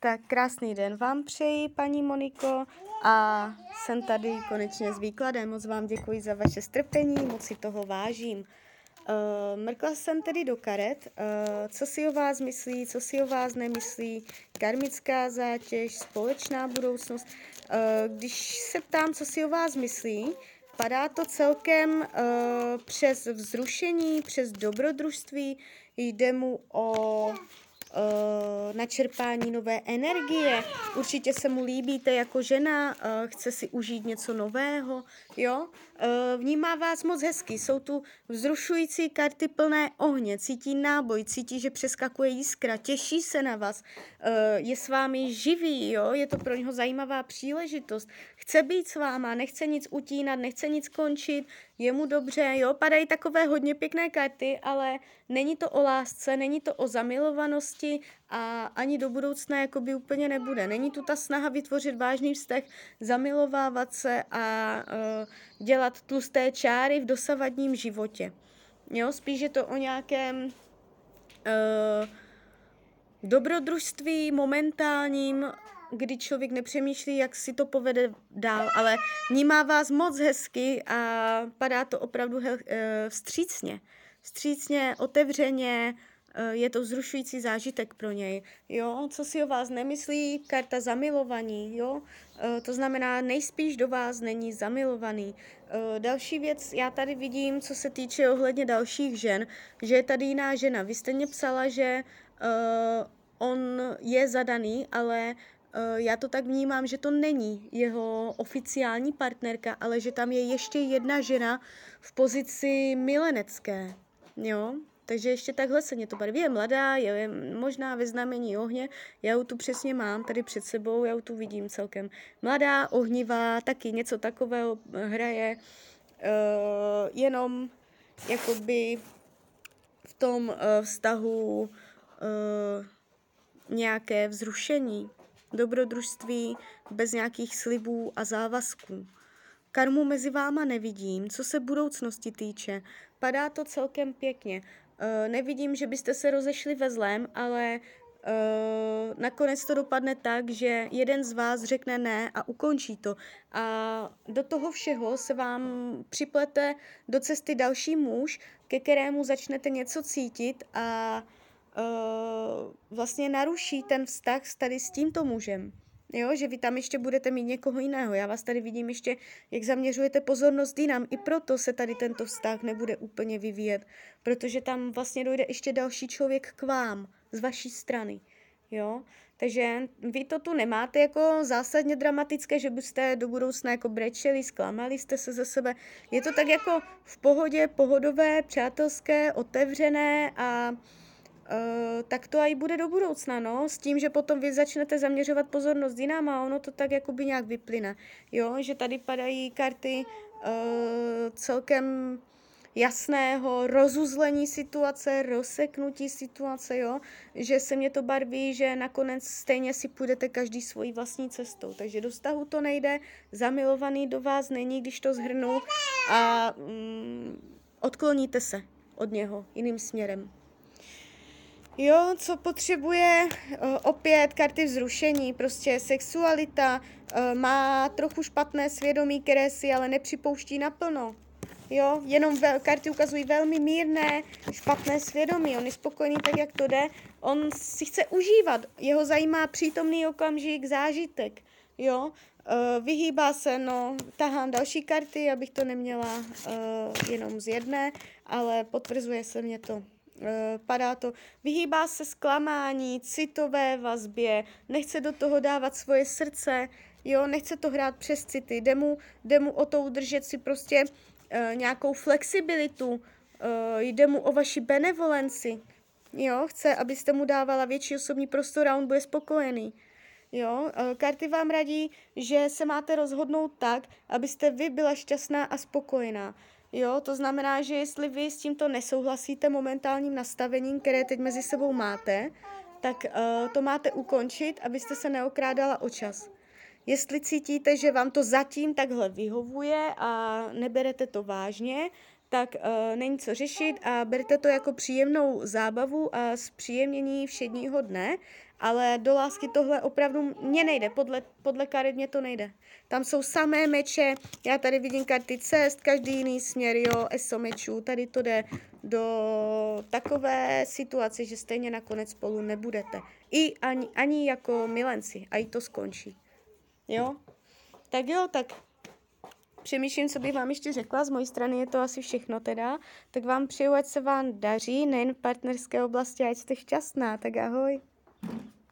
Tak krásný den vám přeji, paní Moniko, a jsem tady konečně s výkladem. Moc vám děkuji za vaše strpení, moc si toho vážím. Mrkla jsem tedy do karet, co si o vás myslí, co si o vás nemyslí, karmická zátěž, společná budoucnost. Když se ptám, co si o vás myslí, padá to celkem přes vzrušení, přes dobrodružství, jde mu o načerpání nové energie. Určitě se mu líbíte jako žena, chce si užít něco nového, jo? Vnímá vás moc hezky, jsou tu vzrušující karty plné ohně, cítí náboj, cítí, že přeskakuje jiskra, těší se na vás, je s vámi živý, jo? Je to pro něho zajímavá příležitost, chce být s váma, nechce nic utínat, nechce nic končit, je mu dobře, jo? Padají takové hodně pěkné karty, ale není to o lásce, není to o zamilovanosti, a ani do budoucna jakoby úplně nebude. Není tu ta snaha vytvořit vážný vztah, zamilovávat se a dělat tlusté čáry v dosavadním životě. Jo, spíš je to o nějakém dobrodružství momentálním, kdy člověk nepřemýšlí, jak si to povede dál, ale vnímá vás moc hezky a padá to opravdu vstřícně. Vstřícně, otevřeně, je to vzrušující zážitek pro něj. Jo? Co si o vás nemyslí? Karta zamilovaní. Jo? To znamená, nejspíš do vás není zamilovaný. Další věc, já tady vidím, co se týče ohledně dalších žen, že je tady jiná žena. Vy jste mě psala, že on je zadaný, ale já to tak vnímám, že to není jeho oficiální partnerka, ale že tam je ještě jedna žena v pozici milenecké. Jo? Takže ještě takhle se mě to barví, je mladá, je možná ve znamení ohně, já ji tu přesně mám tady před sebou, já ji tu vidím celkem mladá, ohnivá, taky něco takového hraje, jenom jakoby v tom vztahu nějaké vzrušení, dobrodružství bez nějakých slibů a závazků. Karmu mezi váma nevidím, co se budoucnosti týče, padá to celkem pěkně. Nevidím, že byste se rozešli ve zlém, ale nakonec to dopadne tak, že jeden z vás řekne ne a ukončí to. A do toho všeho se vám připlete do cesty další muž, ke kterému začnete něco cítit a vlastně naruší ten vztah tady s tímto mužem. Jo, že vy tam ještě budete mít někoho jiného. Já vás tady vidím ještě, jak zaměřujete pozornost jinam. I proto se tady tento vztah nebude úplně vyvíjet, protože tam vlastně dojde ještě další člověk k vám, z vaší strany. Jo? Takže vy to tu nemáte jako zásadně dramatické, že byste do budoucna jako brečeli, zklamali jste se ze sebe. Je to tak jako v pohodě, pohodové, přátelské, otevřené a tak to i bude do budoucna, no, s tím, že potom vy začnete zaměřovat pozornost jinam a ono to tak jakoby nějak vyplyne, jo, že tady padají karty celkem jasného rozuzlení situace, rozseknutí situace, jo, že se mě to barví, že nakonec stejně si půjdete každý svojí vlastní cestou, takže do vztahu to nejde, zamilovaný do vás není, když to shrnu a odkloníte se od něho jiným směrem. Jo, co potřebuje? Opět karty vzrušení, prostě sexualita, má trochu špatné svědomí, které si ale nepřipouští naplno. Jo, jenom karty ukazují velmi mírné, špatné svědomí, on je spokojený tak, jak to jde, on si chce užívat, jeho zajímá přítomný okamžik, zážitek, jo, vyhýbá se, no, tahám další karty, abych to neměla jenom z jedné, ale potvrzuje se mě to. Padá to, vyhýbá se zklamání, citové vazbě, nechce do toho dávat svoje srdce, jo, nechce to hrát přes city, jde mu o to udržet si prostě nějakou flexibilitu, jde mu o vaši benevolenci, jo, chce, abyste mu dávala větší osobní prostor a on bude spokojený. Jo, karty vám radí, že se máte rozhodnout tak, abyste vy byla šťastná a spokojená. Jo, to znamená, že jestli vy s tímto nesouhlasíte momentálním nastavením, které teď mezi sebou máte, tak to máte ukončit, abyste se neokrádala o čas. Jestli cítíte, že vám to zatím takhle vyhovuje a neberete to vážně, tak není co řešit a berte to jako příjemnou zábavu a zpříjemnění všedního dne Ale do lásky tohle opravdu mně nejde, podle karet mě to nejde. Tam jsou samé meče, já tady vidím karty cest, každý jiný směr, jo, eso mečů, tady to jde do takové situace, že stejně nakonec spolu nebudete. I ani jako milenci, a i to skončí. Jo? Tak jo, tak přemýšlím, co bych vám ještě řekla, z mojí strany je to asi všechno teda. Tak vám přeju, ať se vám daří, nejen v partnerské oblasti, ať jste šťastná, tak ahoj.